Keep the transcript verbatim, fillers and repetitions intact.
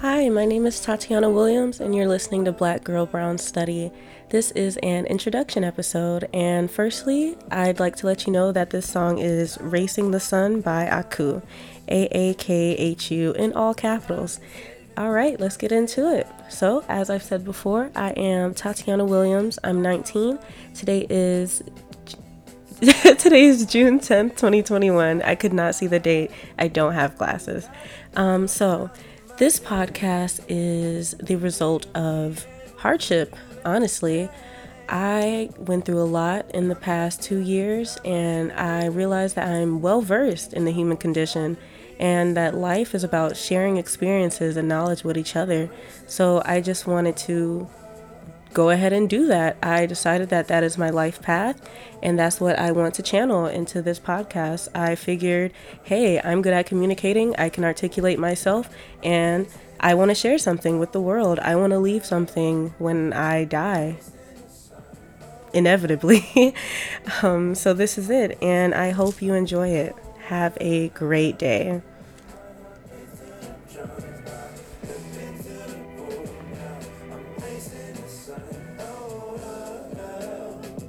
Hi, my name is Tatiana Williams, and you're listening to Black Girl Brown Study. This is an introduction episode, and firstly, I'd like to let you know that this song is Racing the Sun by A K U, A A K H U, in all capitals. All right, let's get into it. So, as I've said before, I am Tatiana Williams. I'm nineteen. Today is... Today is June tenth, twenty twenty-one. I could not see the date. I don't have glasses. Um, so... This podcast is the result of hardship, honestly. I went through a lot in the past two years, and I realized that I'm well-versed in the human condition, and that life is about sharing experiences and knowledge with each other. So I just wanted to go ahead and do that. I decided that that is my life path, and that's what I want to channel into this podcast. I figured, hey, I'm good at communicating, I can articulate myself, and I want to share something with the world. I want to leave something when I die, inevitably. um, so this is it, and I hope you enjoy it. Have a great day.